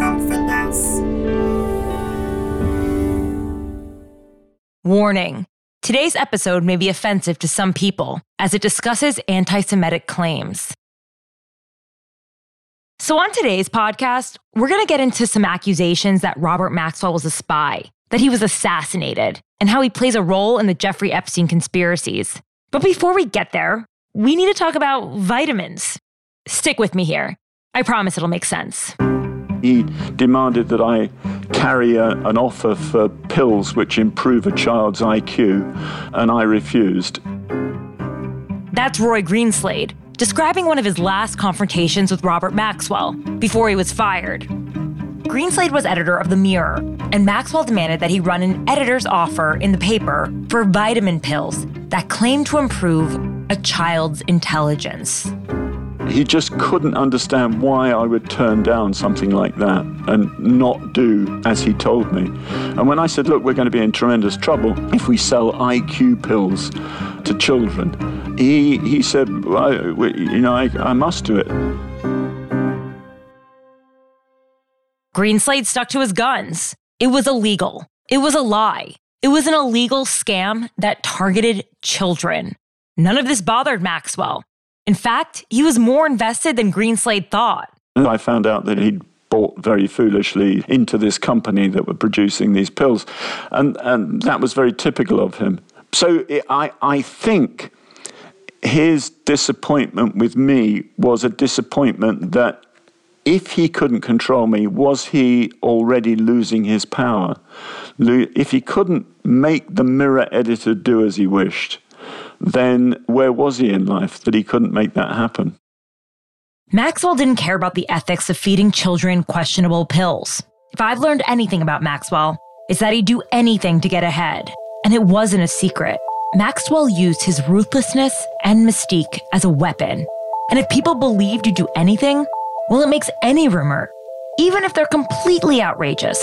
Something else. Warning. Today's episode may be offensive to some people as it discusses anti-Semitic claims. So on today's podcast, we're going to get into some accusations that Robert Maxwell was a spy, that he was assassinated, and how he plays a role in the Jeffrey Epstein conspiracies. But before we get there, we need to talk about vitamins. Stick with me here. I promise it'll make sense. He demanded that I carry an offer for pills which improve a child's IQ, and I refused. That's Roy Greenslade, describing one of his last confrontations with Robert Maxwell before he was fired. Greenslade was editor of The Mirror, and Maxwell demanded that he run an editor's offer in the paper for vitamin pills that claimed to improve a child's intelligence. He just couldn't understand why I would turn down something like that and not do as he told me. And when I said, look, we're going to be in tremendous trouble if we sell IQ pills to children, he said, well, you know, I must do it. Greenslade stuck to his guns. It was illegal. It was a lie. It was an illegal scam that targeted children. None of this bothered Maxwell. In fact, he was more invested than Greenslade thought. I found out that he'd bought very foolishly into this company that were producing these pills, and that was very typical of him. So I think his disappointment with me was a disappointment that if he couldn't control me, was he already losing his power? If he couldn't make the Mirror editor do as he wished, then where was he in life that he couldn't make that happen? Maxwell didn't care about the ethics of feeding children questionable pills. If I've learned anything about Maxwell, it's that he'd do anything to get ahead. And it wasn't a secret. Maxwell used his ruthlessness and mystique as a weapon. And if people believed you'd do anything, well, it makes any rumor, even if they're completely outrageous,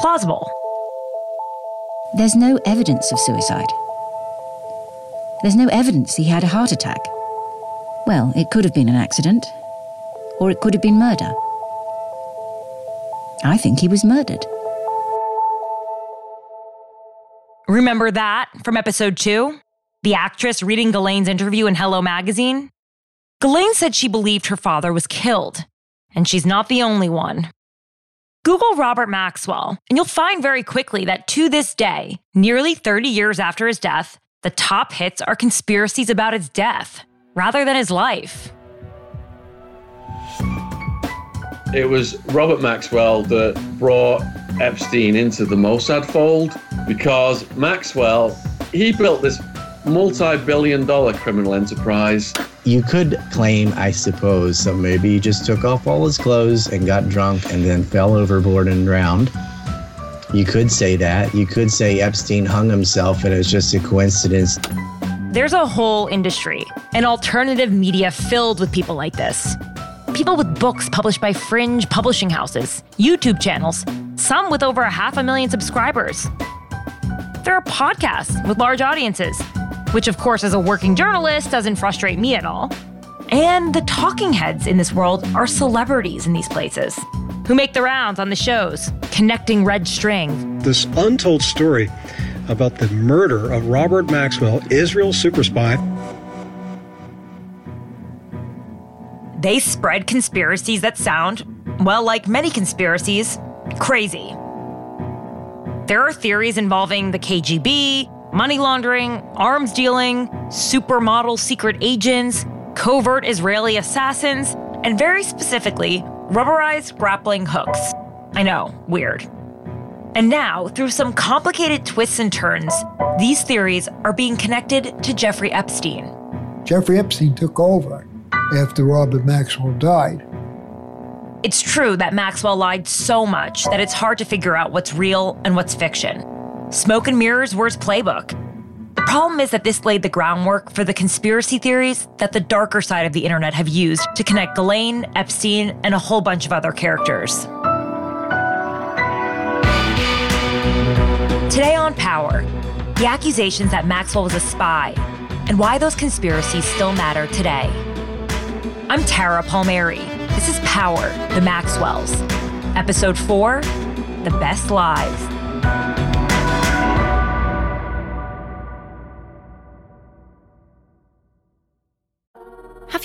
plausible. There's no evidence of suicide. There's no evidence he had a heart attack. Well, it could have been an accident, or it could have been murder. I think he was murdered. Remember that from episode 2? The actress reading Ghislaine's interview in Hello Magazine? Ghislaine said she believed her father was killed, and she's not the only one. Google Robert Maxwell, and you'll find very quickly that to this day, nearly 30 years after his death, the top hits are conspiracies about his death rather than his life. It was Robert Maxwell that brought Epstein into the Mossad fold, because Maxwell, he built this multi-billion-dollar criminal enterprise. You could claim, I suppose, so maybe he just took off all his clothes and got drunk and then fell overboard and drowned. You could say that. You could say Epstein hung himself and it's just a coincidence. There's a whole industry, an alternative media filled with people like this. People with books published by fringe publishing houses, YouTube channels, some with over 500,000 subscribers. There are podcasts with large audiences, which of course as a working journalist doesn't frustrate me at all. And the talking heads in this world are celebrities in these places, who make the rounds on the shows, connecting red string. This untold story about the murder of Robert Maxwell, Israel's super spy. They spread conspiracies that sound, well, like many conspiracies, crazy. There are theories involving the KGB, money laundering, arms dealing, supermodel secret agents, covert Israeli assassins, and very specifically, rubberized grappling hooks. I know, weird. And now, through some complicated twists and turns, these theories are being connected to Jeffrey Epstein. Jeffrey Epstein took over after Robert Maxwell died. It's true that Maxwell lied so much that it's hard to figure out what's real and what's fiction. Smoke and mirrors were his playbook. The problem is that this laid the groundwork for the conspiracy theories that the darker side of the internet have used to connect Ghislaine, Epstein, and a whole bunch of other characters. Today on Power, the accusations that Maxwell was a spy and why those conspiracies still matter today. I'm Tara Palmieri. This is Power, The Maxwells. Episode 4, The Best Lies. Have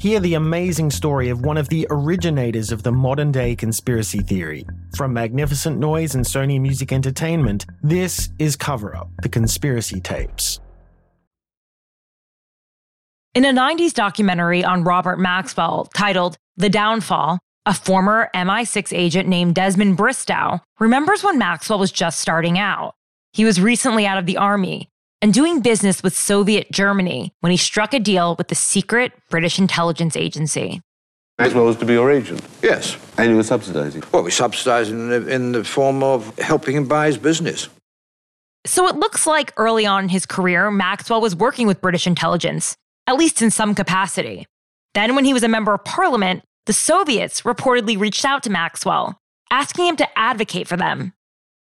Hear the amazing story of one of the originators of the modern-day conspiracy theory. From Magnificent Noise and Sony Music Entertainment, this is Cover Up, The Conspiracy Tapes. In a 90s documentary on Robert Maxwell titled The Downfall, a former MI6 agent named Desmond Bristow remembers when Maxwell was just starting out. He was recently out of the army and doing business with Soviet Germany when he struck a deal with the secret British intelligence agency. Maxwell was to be your agent? Yes. And you were subsidizing? Well, we subsidized in the form of helping him buy his business. So it looks like early on in his career, Maxwell was working with British intelligence, at least in some capacity. Then when he was a member of parliament, the Soviets reportedly reached out to Maxwell, asking him to advocate for them.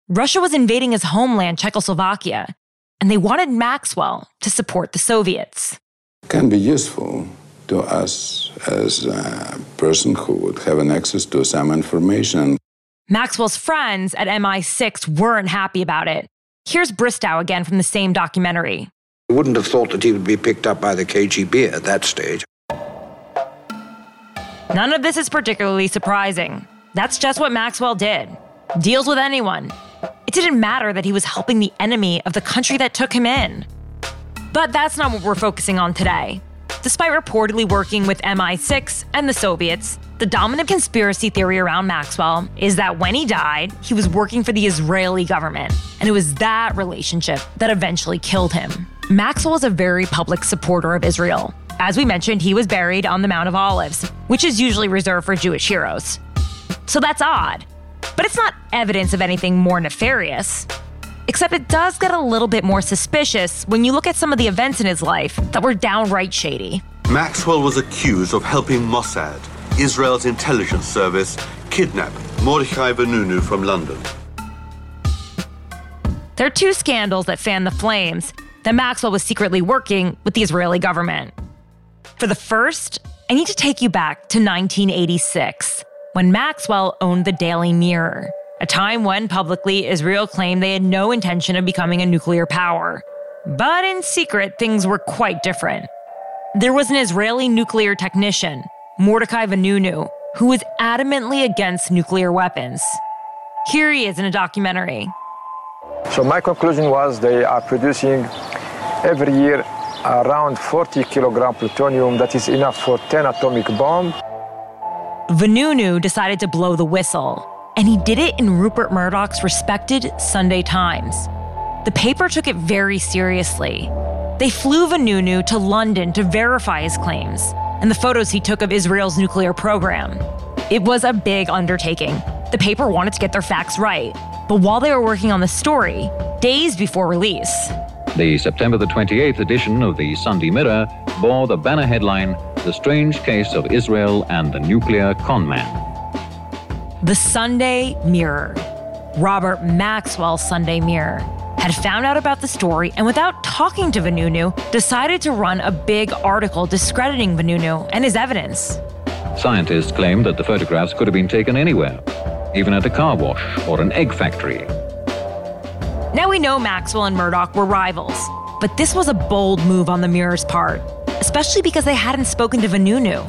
Russia was invading his homeland, Czechoslovakia, and they wanted Maxwell to support the Soviets. Can be useful to us as a person who would have an access to some information. Maxwell's friends at MI6 weren't happy about it. Here's Bristow again from the same documentary. I wouldn't have thought that he would be picked up by the KGB at that stage. None of this is particularly surprising. That's just what Maxwell did. Deals with anyone. It didn't matter that he was helping the enemy of the country that took him in. But that's not what we're focusing on today. Despite reportedly working with MI6 and the Soviets, the dominant conspiracy theory around Maxwell is that when he died, he was working for the Israeli government, and it was that relationship that eventually killed him. Maxwell was a very public supporter of Israel. As we mentioned, he was buried on the Mount of Olives, which is usually reserved for Jewish heroes. So that's odd. But it's not evidence of anything more nefarious, except it does get a little bit more suspicious when you look at some of the events in his life that were downright shady. Maxwell was accused of helping Mossad, Israel's intelligence service, kidnap Mordechai Vanunu from London. There are two scandals that fan the flames that Maxwell was secretly working with the Israeli government. For the first, I need to take you back to 1986. When Maxwell owned the Daily Mirror, a time when publicly Israel claimed they had no intention of becoming a nuclear power. But in secret, things were quite different. There was an Israeli nuclear technician, Mordechai Vanunu, who was adamantly against nuclear weapons. Here he is in a documentary. So my conclusion was they are producing every year around 40 kilogram plutonium. That is enough for 10 atomic bombs. Vanunu decided to blow the whistle, and he did it in Rupert Murdoch's respected Sunday Times. The paper took it very seriously. They flew Vanunu to London to verify his claims and the photos he took of Israel's nuclear program. It was a big undertaking. The paper wanted to get their facts right. But while they were working on the story, days before release, the September the 28th edition of the Sunday Mirror bore the banner headline, "The Strange Case of Israel and the Nuclear Con Man." The Sunday Mirror, Robert Maxwell's Sunday Mirror, had found out about the story and without talking to Vanunu, decided to run a big article discrediting Vanunu and his evidence. Scientists claimed that the photographs could have been taken anywhere, even at a car wash or an egg factory. Now we know Maxwell and Murdoch were rivals, but this was a bold move on the Mirror's part, especially because they hadn't spoken to Vanunu.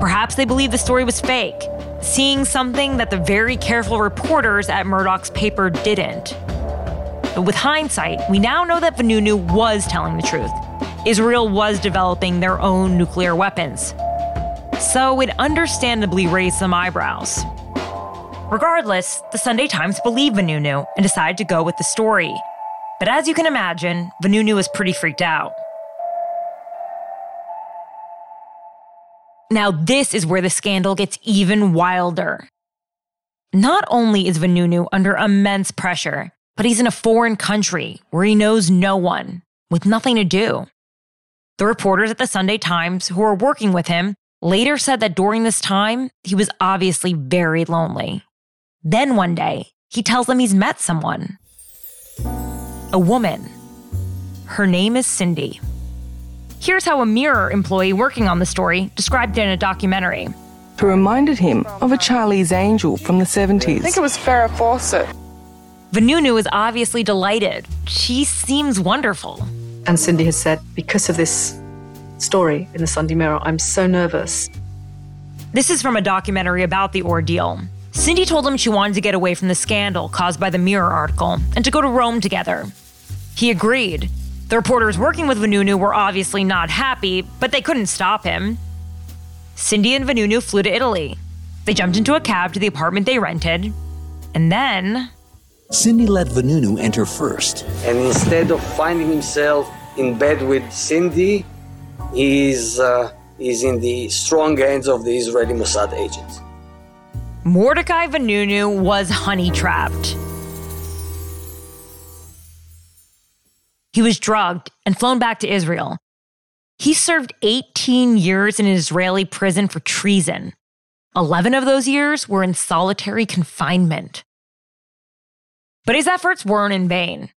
Perhaps they believed the story was fake, seeing something that the very careful reporters at Murdoch's paper didn't. But with hindsight, we now know that Vanunu was telling the truth. Israel was developing their own nuclear weapons. So it understandably raised some eyebrows. Regardless, the Sunday Times believed Vanunu and decided to go with the story. But as you can imagine, Vanunu was pretty freaked out. Now this is where the scandal gets even wilder. Not only is Vanunu under immense pressure, but he's in a foreign country where he knows no one, with nothing to do. The reporters at the Sunday Times who were working with him later said that during this time, he was obviously very lonely. Then one day, he tells them he's met someone. A woman. Her name is Cindy. Here's how a Mirror employee working on the story described it in a documentary. Who reminded him of a Charlie's Angel from the 70s. I think it was Farrah Fawcett. Vanunu is obviously delighted. She seems wonderful. And Cindy has said, because of this story in the Sunday Mirror, I'm so nervous. This is from a documentary about the ordeal. Cindy told him she wanted to get away from the scandal caused by the Mirror article and to go to Rome together. He agreed. The reporters working with Vanunu were obviously not happy, but they couldn't stop him. Cindy and Vanunu flew to Italy. They jumped into a cab to the apartment they rented. And then Cindy let Vanunu enter first. And instead of finding himself in bed with Cindy, he's in the strong hands of the Israeli Mossad agents. Mordechai Vanunu was honey-trapped. He was drugged and flown back to Israel. He served 18 years in an Israeli prison for treason. 11 of those years were in solitary confinement. But his efforts weren't in vain.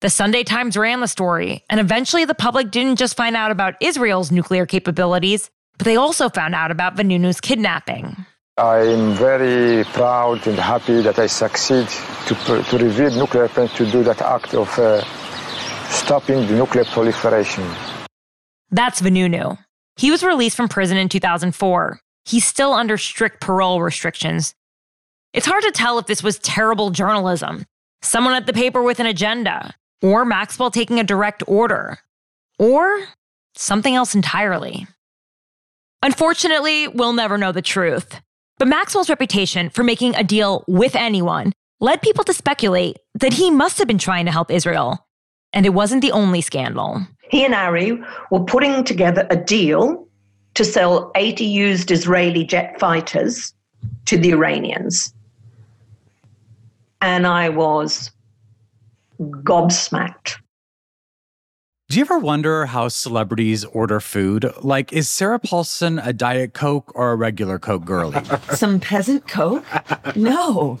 The Sunday Times ran the story, and eventually the public didn't just find out about Israel's nuclear capabilities, but they also found out about Vanunu's kidnapping. I'm very proud and happy that I succeed to reveal nuclear weapons, to do that act of stopping the nuclear proliferation. That's Vanunu. He was released from prison in 2004. He's still under strict parole restrictions. It's hard to tell if this was terrible journalism, someone at the paper with an agenda, or Maxwell taking a direct order, or something else entirely. Unfortunately, we'll never know the truth. But Maxwell's reputation for making a deal with anyone led people to speculate that he must have been trying to help Israel. And it wasn't the only scandal. He and Ari were putting together a deal to sell 80 used Israeli jet fighters to the Iranians. And I was gobsmacked. Do you ever wonder how celebrities order food? Like, is Sarah Paulson a Diet Coke or a regular Coke girlie? Some peasant Coke? No.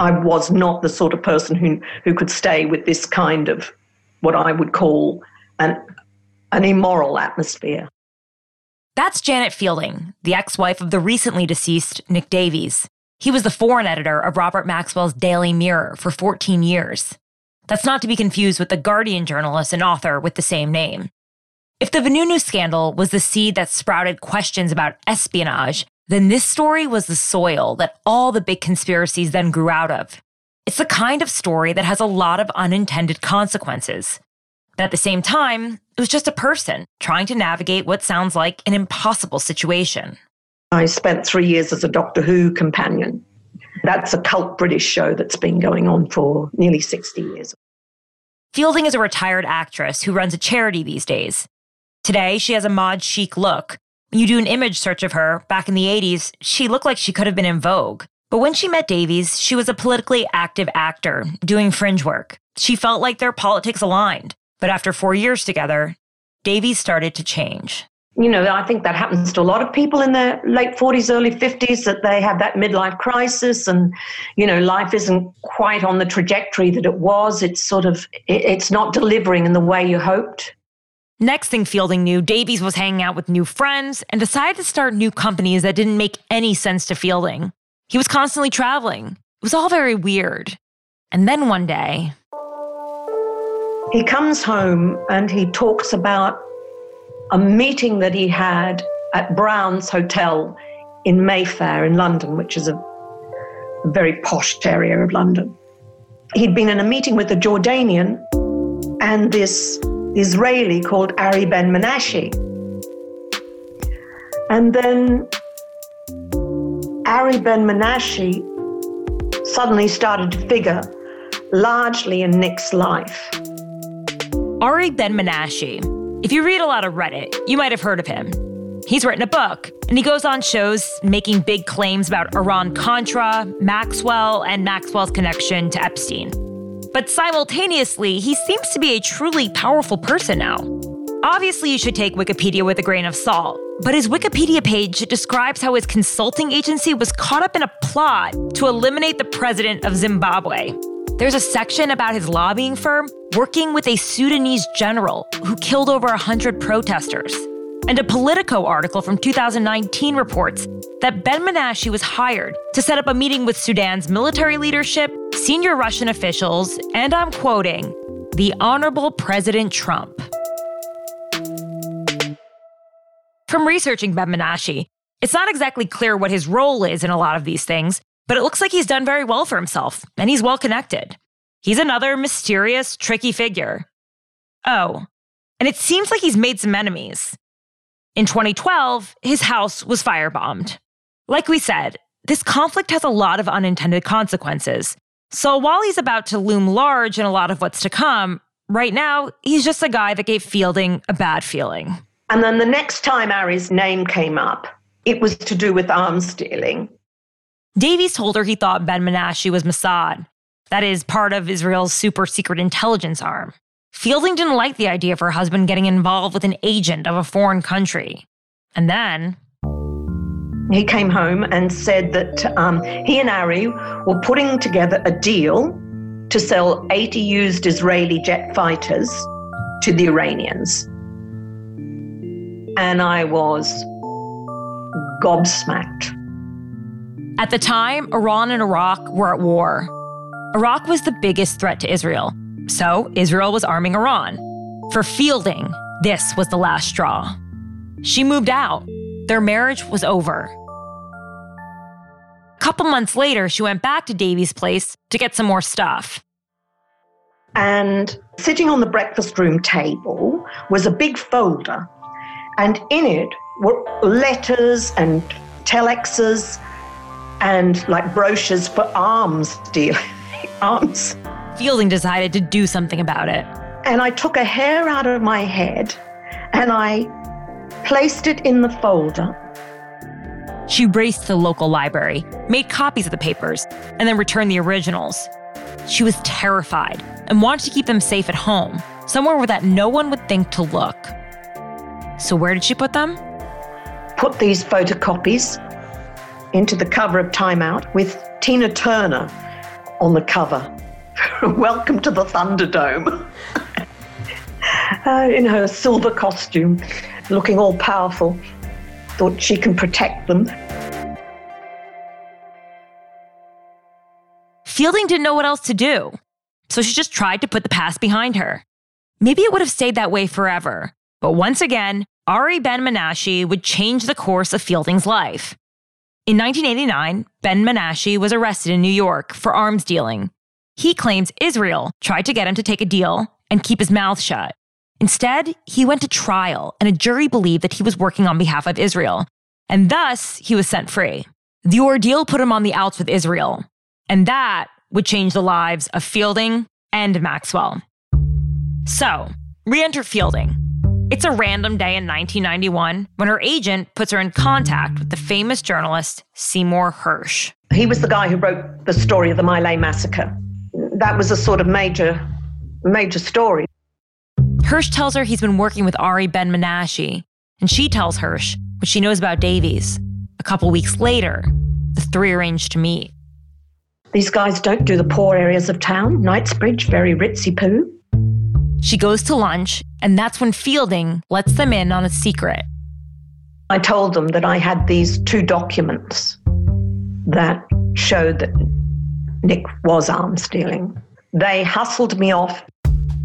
I was not the sort of person who could stay with this kind of what I would call an immoral atmosphere. That's Janet Fielding, the ex-wife of the recently deceased Nick Davies. He was the foreign editor of Robert Maxwell's Daily Mirror for 14 years. That's not to be confused with the Guardian journalist and author with the same name. If the Vanunu scandal was the seed that sprouted questions about espionage, then this story was the soil that all the big conspiracies then grew out of. It's the kind of story that has a lot of unintended consequences. But at the same time, it was just a person trying to navigate what sounds like an impossible situation. I spent 3 years as a Doctor Who companion. That's a cult British show that's been going on for nearly 60 years. Fielding is a retired actress who runs a charity these days. Today, she has a mod chic look. When you do an image search of her, back in the 80s, she looked like she could have been in Vogue. But when she met Davies, she was a politically active actor, doing fringe work. She felt like their politics aligned. But after 4 years together, Davies started to change. You know, I think that happens to a lot of people in their late 40s, early 50s, that they have that midlife crisis and, you know, life isn't quite on the trajectory that it was. It's sort of, it's not delivering in the way you hoped. Next thing Fielding knew, Davies was hanging out with new friends and decided to start new companies that didn't make any sense to Fielding. He was constantly traveling. It was all very weird. And then one day, he comes home and he talks about a meeting that he had at Brown's Hotel in Mayfair in London, which is a very posh area of London. He'd been in a meeting with a Jordanian and this Israeli called Ari Ben-Menashe. And then Ari Ben-Menashe suddenly started to figure largely in Nick's life. Ari Ben-Menashe. If you read a lot of Reddit, you might have heard of him. He's written a book, and he goes on shows making big claims about Iran-Contra, Maxwell, and Maxwell's connection to Epstein. But simultaneously, he seems to be a truly powerful person now. Obviously, you should take Wikipedia with a grain of salt, but his Wikipedia page describes how his consulting agency was caught up in a plot to eliminate the president of Zimbabwe. There's a section about his lobbying firm working with a Sudanese general who killed over 100 protesters. And a Politico article from 2019 reports that Ben-Menashe was hired to set up a meeting with Sudan's military leadership, senior Russian officials, and I'm quoting, the Honorable President Trump. From researching Ben-Menashe, it's not exactly clear what his role is in a lot of these things, but it looks like he's done very well for himself, and he's well-connected. He's another mysterious, tricky figure. Oh, and it seems like he's made some enemies. In 2012, his house was firebombed. Like we said, this conflict has a lot of unintended consequences. So while he's about to loom large in a lot of what's to come, right now, he's just a guy that gave Fielding a bad feeling. And then the next time Ari's name came up, it was to do with arms dealing. Davies told her he thought Ben-Menashe was Mossad, that is, part of Israel's super-secret intelligence arm. Fielding didn't like the idea of her husband getting involved with an agent of a foreign country. And then he came home and said that he and Ari were putting together a deal to sell 80 used Israeli jet fighters to the Iranians. And I was gobsmacked. At the time, Iran and Iraq were at war. Iraq was the biggest threat to Israel, so Israel was arming Iran. For Fielding, this was the last straw. She moved out. Their marriage was over. A couple months later, she went back to Davies' place to get some more stuff. And sitting on the breakfast room table was a big folder, and in it were letters and telexes and like brochures for arms dealing, arms. Fielding decided to do something about it. And I took a hair out of my head and I placed it in the folder. She raced to the local library, made copies of the papers, and then returned the originals. She was terrified and wanted to keep them safe at home, somewhere that no one would think to look. So where did she put them? Put these photocopies into the cover of Time Out with Tina Turner on the cover. Welcome to the Thunderdome. In her silver costume, looking all powerful. Thought she can protect them. Fielding didn't know what else to do, so she just tried to put the past behind her. Maybe it would have stayed that way forever. But once again, Ari Ben-Menashe would change the course of Fielding's life. In 1989, Ben-Menashe was arrested in New York for arms dealing. He claims Israel tried to get him to take a deal and keep his mouth shut. Instead, he went to trial, and a jury believed that he was working on behalf of Israel, and thus he was sent free. The ordeal put him on the outs with Israel, and that would change the lives of Fielding and Maxwell. So, re-enter Fielding. It's a random day in 1991 when her agent puts her in contact with the famous journalist Seymour Hersh. He was the guy who wrote the story of the My Lai massacre. That was a sort of major story. Hersh tells her he's been working with Ari Ben-Menashe, and she tells Hersh what she knows about Davies. A couple weeks later, the three arrange to meet. These guys don't do the poor areas of town. Knightsbridge, very ritzy poo. She goes to lunch, and that's when Fielding lets them in on a secret. I told them that I had these two documents that showed that Nick was arms dealing. They hustled me off.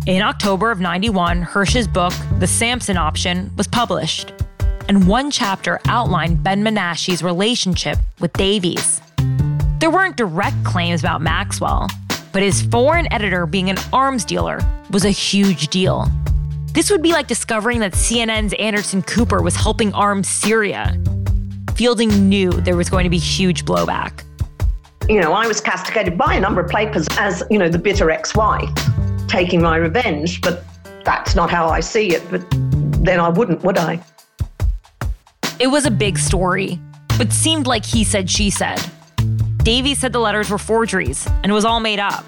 In October of 91, Hersh's book, The Samson Option, was published. And one chapter outlined Ben-Menashe's relationship with Davies. There weren't direct claims about Maxwell, but his foreign editor being an arms dealer was a huge deal. This would be like discovering that CNN's Anderson Cooper was helping arm Syria. Fielding knew there was going to be huge blowback. You know, I was castigated by a number of papers as, you know, the bitter ex-wife taking my revenge, but that's not how I see it. But then I wouldn't, would I? It was a big story, but seemed like he said, she said. Davies said the letters were forgeries and it was all made up.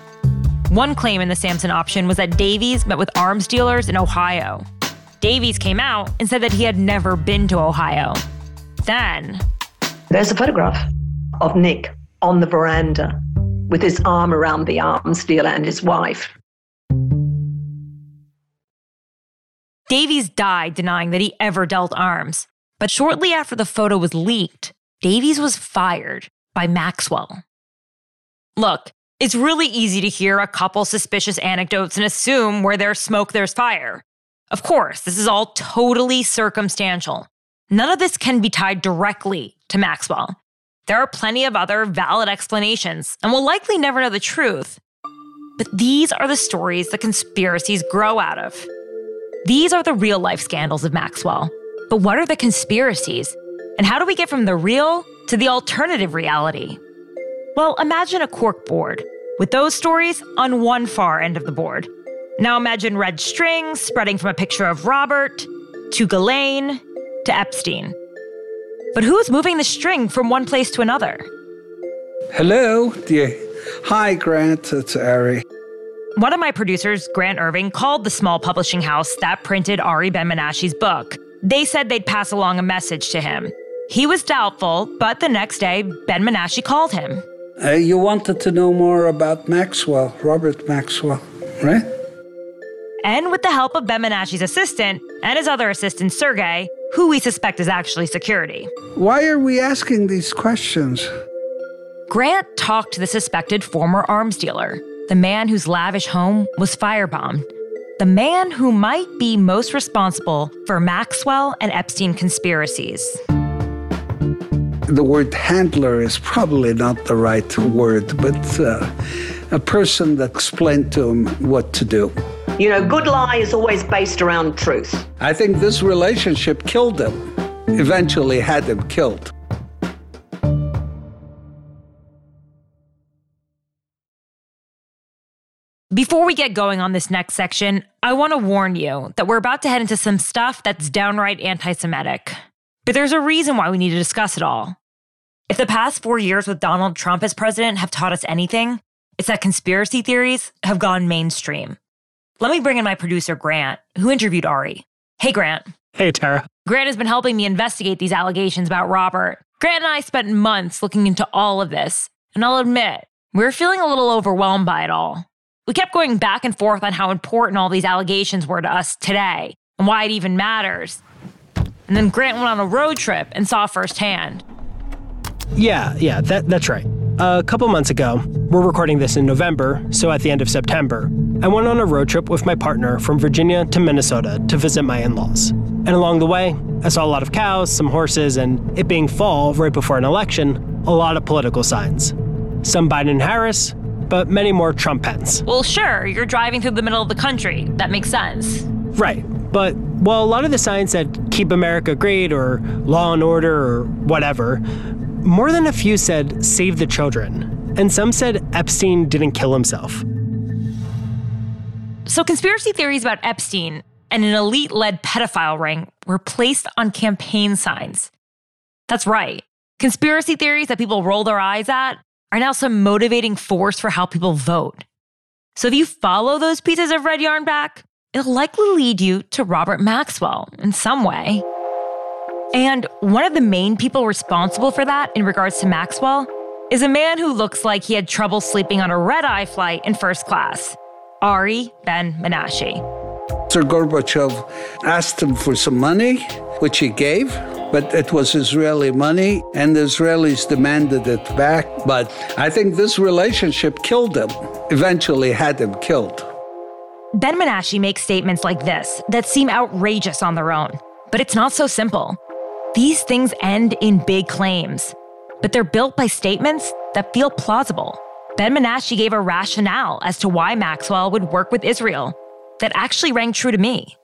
One claim in the Samson Option was that Davies met with arms dealers in Ohio. Davies came out and said that he had never been to Ohio. Then there's a photograph of Nick on the veranda with his arm around the arms dealer and his wife. Davies died denying that he ever dealt arms. But shortly after the photo was leaked, Davies was fired by Maxwell. Look, it's really easy to hear a couple suspicious anecdotes and assume where there's smoke, there's fire. Of course, this is all totally circumstantial. None of this can be tied directly to Maxwell. There are plenty of other valid explanations, and we'll likely never know the truth. But these are the stories the conspiracies grow out of. These are the real-life scandals of Maxwell. But what are the conspiracies? And how do we get from the real to the alternative reality? Well, imagine a cork board with those stories on one far end of the board. Now imagine red strings spreading from a picture of Robert to Ghislaine to Epstein. But who's moving the string from one place to another? Hello, dear. Hi, Grant. It's Ari. One of my producers, Grant Irving, called the small publishing house that printed Ari Ben-Menashe's book. They said they'd pass along a message to him. He was doubtful, but the next day, Ben-Menashe called him. You wanted to know more about Maxwell, Robert Maxwell, right? And with the help of Ben-Menashe's assistant and his other assistant, Sergei, who we suspect is actually security. Why are we asking these questions? Grant talked to the suspected former arms dealer, the man whose lavish home was firebombed. The man who might be most responsible for Maxwell and Epstein conspiracies. The word handler is probably not the right word, but a person that explained to him what to do. You know, good lie is always based around truth. I think this relationship killed him, eventually had him killed. Before we get going on this next section, I want to warn you that we're about to head into some stuff that's downright anti-Semitic. But there's a reason why we need to discuss it all. If the past 4 years with Donald Trump as president have taught us anything, it's that conspiracy theories have gone mainstream. Let me bring in my producer, Grant, who interviewed Ari. Hey, Grant. Hey, Tara. Grant has been helping me investigate these allegations about Robert. Grant and I spent months looking into all of this, and I'll admit, we were feeling a little overwhelmed by it all. We kept going back and forth on how important all these allegations were to us today and why it even matters. And then Grant went on a road trip and saw firsthand. Yeah, that's right. A couple months ago, we're recording this in November, so at the end of September, I went on a road trip with my partner from Virginia to Minnesota to visit my in-laws. And along the way, I saw a lot of cows, some horses, and it being fall right before an election, a lot of political signs. Some Biden and Harris, but many more Trump hats. Well, sure, you're driving through the middle of the country. That makes sense. Right, but while a lot of the signs said keep America great or law and order or whatever, more than a few said save the children. And some said Epstein didn't kill himself. So conspiracy theories about Epstein and an elite-led pedophile ring were placed on campaign signs. That's right. Conspiracy theories that people roll their eyes at are now some motivating force for how people vote. So if you follow those pieces of red yarn back, it'll likely lead you to Robert Maxwell in some way. And one of the main people responsible for that in regards to Maxwell is a man who looks like he had trouble sleeping on a red-eye flight in first class, Ari Ben-Menashe. Sir Gorbachev asked him for some money, which he gave, but it was Israeli money, and the Israelis demanded it back. But I think this relationship killed him, eventually had him killed. Ben-Menashe makes statements like this that seem outrageous on their own, but it's not so simple. These things end in big claims, but they're built by statements that feel plausible. Ben-Menashe gave a rationale as to why Maxwell would work with Israel that actually rang true to me.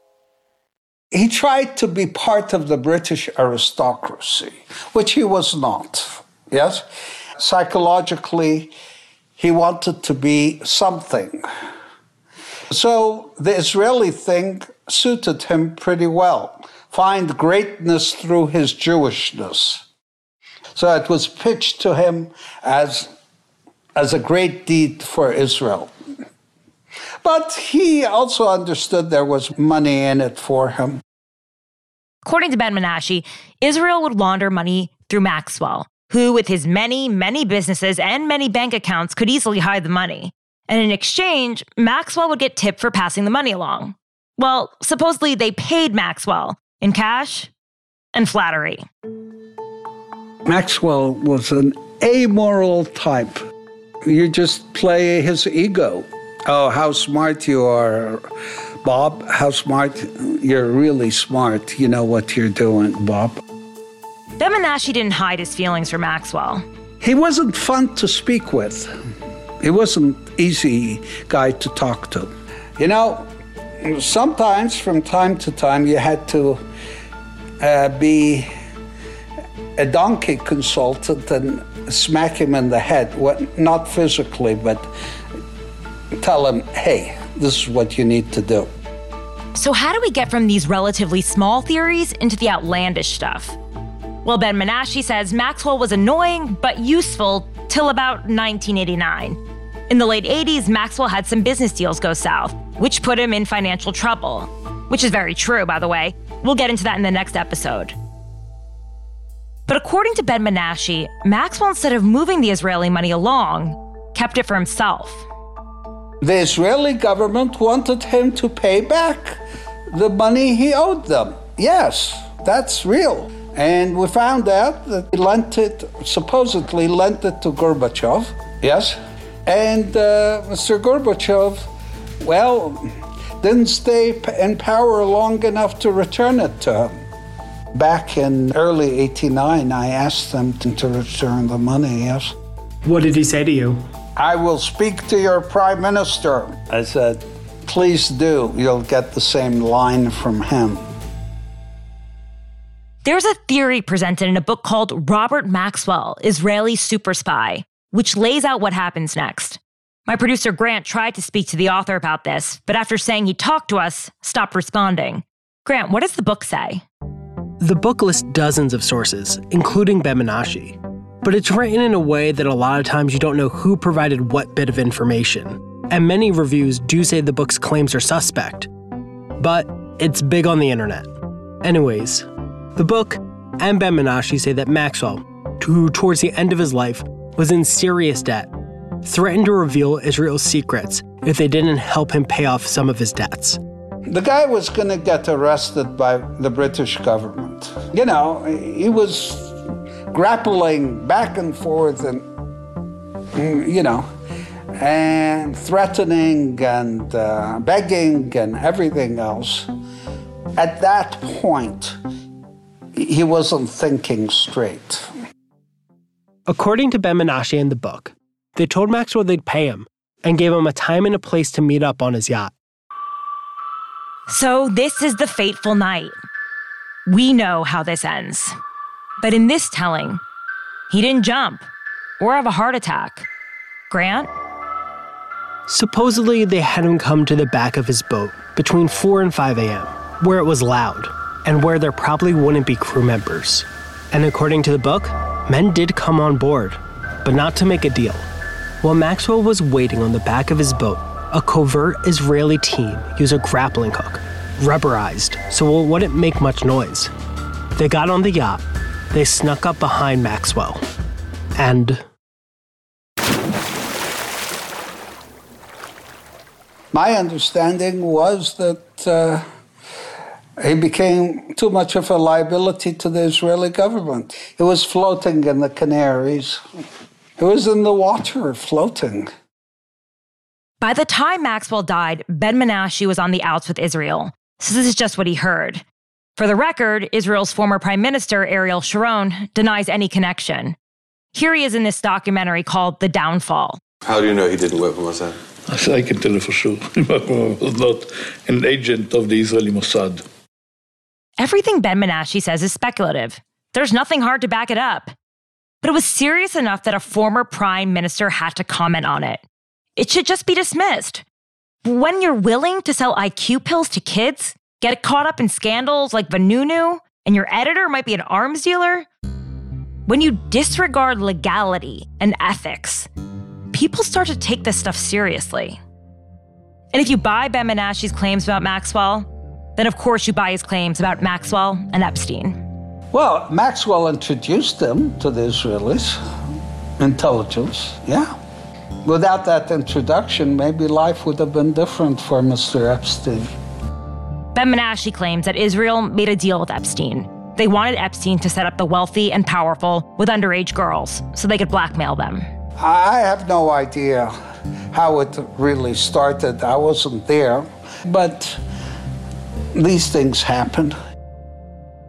He tried to be part of the British aristocracy, which he was not, yes? Psychologically, he wanted to be something. So the Israeli thing suited him pretty well. Find greatness through his Jewishness. So it was pitched to him as a great deed for Israel. But he also understood there was money in it for him. According to Ben-Menashe, Israel would launder money through Maxwell, who with his many, many businesses and many bank accounts could easily hide the money. And in exchange, Maxwell would get tipped for passing the money along. Well, supposedly they paid Maxwell in cash and flattery. Maxwell was an amoral type. You just play his ego. Oh, how smart you are, Bob. How smart. You're really smart. You know what you're doing, Bob. Ben-Menashe didn't hide his feelings for Maxwell. He wasn't fun to speak with. He wasn't an easy guy to talk to. You know, sometimes from time to time you had to be a donkey consultant and smack him in the head. Well, not physically, but tell him, hey, this is what you need to do. So how do we get from these relatively small theories into the outlandish stuff? Well, Ben-Menashe says Maxwell was annoying but useful till about 1989. In the late 80s, Maxwell had some business deals go south, which put him in financial trouble, which is very true, by the way. We'll get into that in the next episode. But according to Ben-Menashe, Maxwell, instead of moving the Israeli money along, kept it for himself. The Israeli government wanted him to pay back the money he owed them. Yes, that's real. And we found out that he supposedly lent it to Gorbachev. Yes. And Mr. Gorbachev, well, didn't stay in power long enough to return it to him. Back in early 89, I asked him to return the money, yes. What did he say to you? I will speak to your prime minister. I said, please do. You'll get the same line from him. There's a theory presented in a book called Robert Maxwell, Israeli Super Spy, which lays out what happens next. My producer Grant tried to speak to the author about this, but after saying he talked to us, stopped responding. Grant, what does the book say? The book lists dozens of sources, including Ben-Menashe. But it's written in a way that a lot of times you don't know who provided what bit of information. And many reviews do say the book's claims are suspect. But it's big on the internet. Anyways, the book and Ben-Menashe say that Maxwell, who towards the end of his life was in serious debt, threatened to reveal Israel's secrets if they didn't help him pay off some of his debts. The guy was going to get arrested by the British government. You know, he was grappling back and forth and, you know, and threatening and begging and everything else. At that point, he wasn't thinking straight. According to Ben-Menashe in the book, they told Maxwell they'd pay him and gave him a time and a place to meet up on his yacht. So this is the fateful night. We know how this ends. But in this telling, he didn't jump or have a heart attack. Grant? Supposedly, they had him come to the back of his boat between 4 and 5 a.m., where it was loud and where there probably wouldn't be crew members. And according to the book, men did come on board, but not to make a deal. While Maxwell was waiting on the back of his boat, a covert Israeli team used a grappling hook, rubberized so it wouldn't make much noise. They got on the yacht, they snuck up behind Maxwell, and... my understanding was that he became too much of a liability to the Israeli government. He was floating in the Canaries. He was in the water, floating. By the time Maxwell died, Ben-Menashe was on the outs with Israel. So this is just what he heard. For the record, Israel's former prime minister, Ariel Sharon, denies any connection. Here he is in this documentary called The Downfall. How do you know he didn't work for Mossad? I can tell you for sure. He was not an agent of the Israeli Mossad. Everything Ben-Menashe says is speculative. There's nothing hard to back it up. But it was serious enough that a former prime minister had to comment on it. It should just be dismissed. When you're willing to sell IQ pills to kids, get caught up in scandals like Vanunu, and your editor might be an arms dealer, when you disregard legality and ethics, people start to take this stuff seriously. And if you buy Ben-Menashe's claims about Maxwell, then of course you buy his claims about Maxwell and Epstein. Well, Maxwell introduced them to the Israelis. Intelligence, yeah. Without that introduction, maybe life would have been different for Mr. Epstein. Ben-Menashe claims that Israel made a deal with Epstein. They wanted Epstein to set up the wealthy and powerful with underage girls so they could blackmail them. I have no idea how it really started. I wasn't there, but these things happened.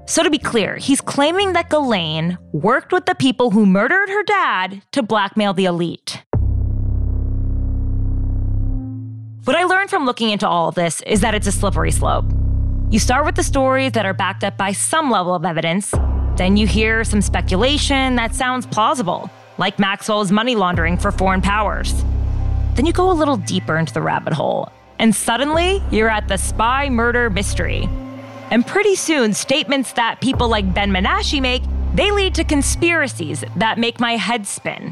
So to be clear, he's claiming that Ghislaine worked with the people who murdered her dad to blackmail the elite. What I learned from looking into all of this is that it's a slippery slope. You start with the stories that are backed up by some level of evidence, then you hear some speculation that sounds plausible, like Maxwell's money laundering for foreign powers. Then you go a little deeper into the rabbit hole, and suddenly you're at the spy murder mystery. And pretty soon, statements that people like Ben-Menashe make, they lead to conspiracies that make my head spin.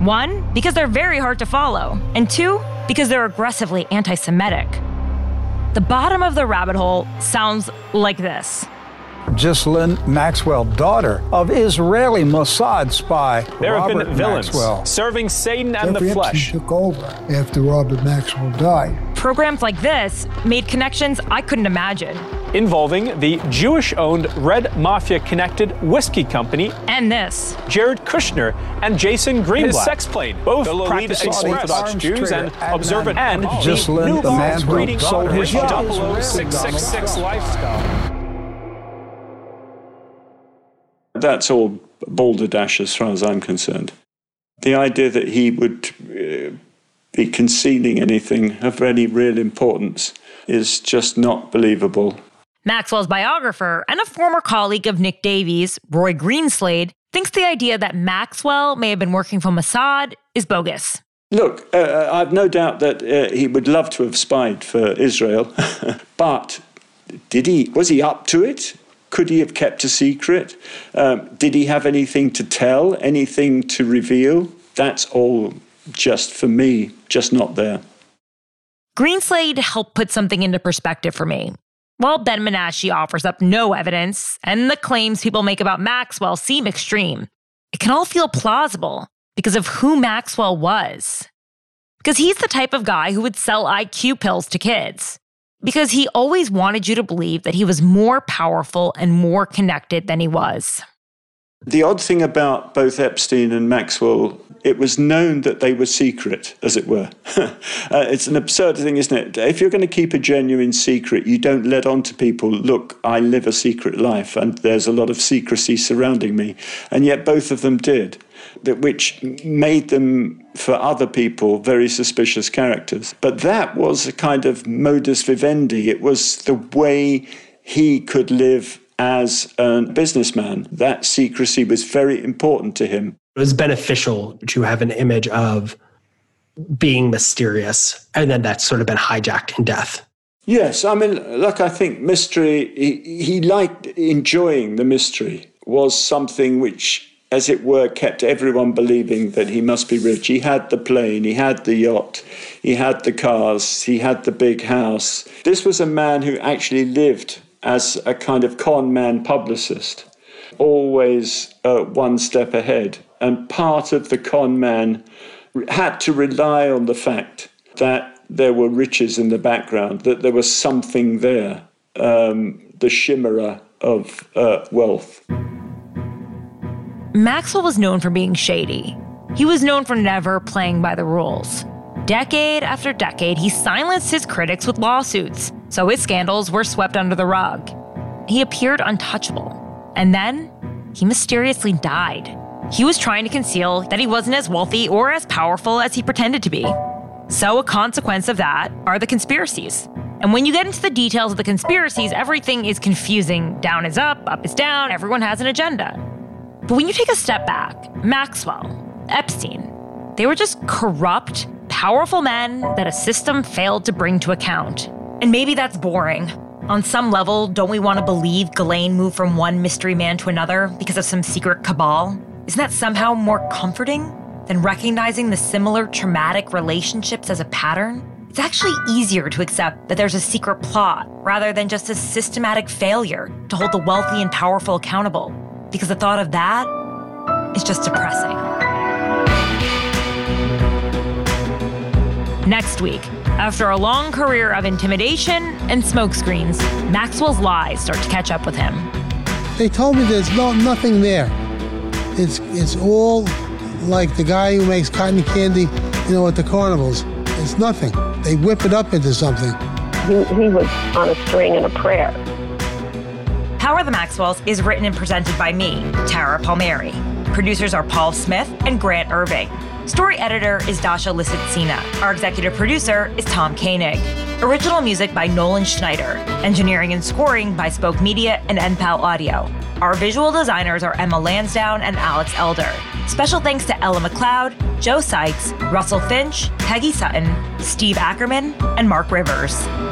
One, because they're very hard to follow, and two, because they're aggressively anti-Semitic. The bottom of the rabbit hole sounds like this. Ghislaine Maxwell, daughter of Israeli Mossad spy there Robert have been villains Maxwell, serving Satan and Jeffrey the flesh. Epstein took over after Robert Maxwell died. Programs like this made connections I couldn't imagine. Involving the Jewish-owned Red Mafia-connected whiskey company. And this. Jared Kushner and Jason Greenblatt. His sex plane. Both practiced Orthodox Jews and observant and Ghislaine, the man who sold his 00666 lifestyle. That's all balderdash as far as I'm concerned. The idea that he would be concealing anything of any real importance is just not believable. Maxwell's biographer and a former colleague of Nick Davies, Roy Greenslade, thinks the idea that Maxwell may have been working for Mossad is bogus. Look, I've no doubt that he would love to have spied for Israel, but was he up to it? Could he have kept a secret? Did he have anything to tell, anything to reveal? That's all just, for me, just not there. Greenslade helped put something into perspective for me. While Ben-Menashe offers up no evidence, and the claims people make about Maxwell seem extreme, it can all feel plausible because of who Maxwell was. Because he's the type of guy who would sell IQ pills to kids. Because he always wanted you to believe that he was more powerful and more connected than he was. The odd thing about both Epstein and Maxwell, it was known that they were secret, as it were. It's an absurd thing, isn't it? If you're going to keep a genuine secret, you don't let on to people, look, I live a secret life and there's a lot of secrecy surrounding me. And yet both of them did, which made them, for other people, very suspicious characters. But that was a kind of modus vivendi. It was the way he could live as a businessman. That secrecy was very important to him. It was beneficial to have an image of being mysterious, and then that's sort of been hijacked in death. Yes, I mean, look, I think mystery, he liked enjoying the mystery, was something which, as it were, kept everyone believing that he must be rich. He had the plane, he had the yacht, he had the cars, he had the big house. This was a man who actually lived as a kind of con man publicist, always one step ahead. And part of the con man had to rely on the fact that there were riches in the background, that there was something there, the shimmerer of wealth. Maxwell was known for being shady. He was known for never playing by the rules. Decade after decade, he silenced his critics with lawsuits, so his scandals were swept under the rug. He appeared untouchable. And then he mysteriously died. He was trying to conceal that he wasn't as wealthy or as powerful as he pretended to be. So a consequence of that are the conspiracies. And when you get into the details of the conspiracies, everything is confusing. Down is up, up is down. Everyone has an agenda. But when you take a step back, Maxwell, Epstein, they were just corrupt, powerful men that a system failed to bring to account. And maybe that's boring. On some level, don't we want to believe Ghislaine moved from one mystery man to another because of some secret cabal? Isn't that somehow more comforting than recognizing the similar traumatic relationships as a pattern? It's actually easier to accept that there's a secret plot rather than just a systematic failure to hold the wealthy and powerful accountable, because the thought of that is just depressing. Next week, after a long career of intimidation and smokescreens, Maxwell's lies start to catch up with him. They told me there's nothing there. It's all like the guy who makes cotton candy, you know, at the carnivals. It's nothing. They whip it up into something. He was on a string and a prayer. Power the Maxwells is written and presented by me, Tara Palmieri. Producers are Paul Smith and Grant Irving. Story editor is Dasha Lisitsina. Our executive producer is Tom Koenig. Original music by Nolan Schneider. Engineering and scoring by Spoke Media and NPAL Audio. Our visual designers are Emma Lansdowne and Alex Elder. Special thanks to Ella McLeod, Joe Sykes, Russell Finch, Peggy Sutton, Steve Ackerman, and Mark Rivers.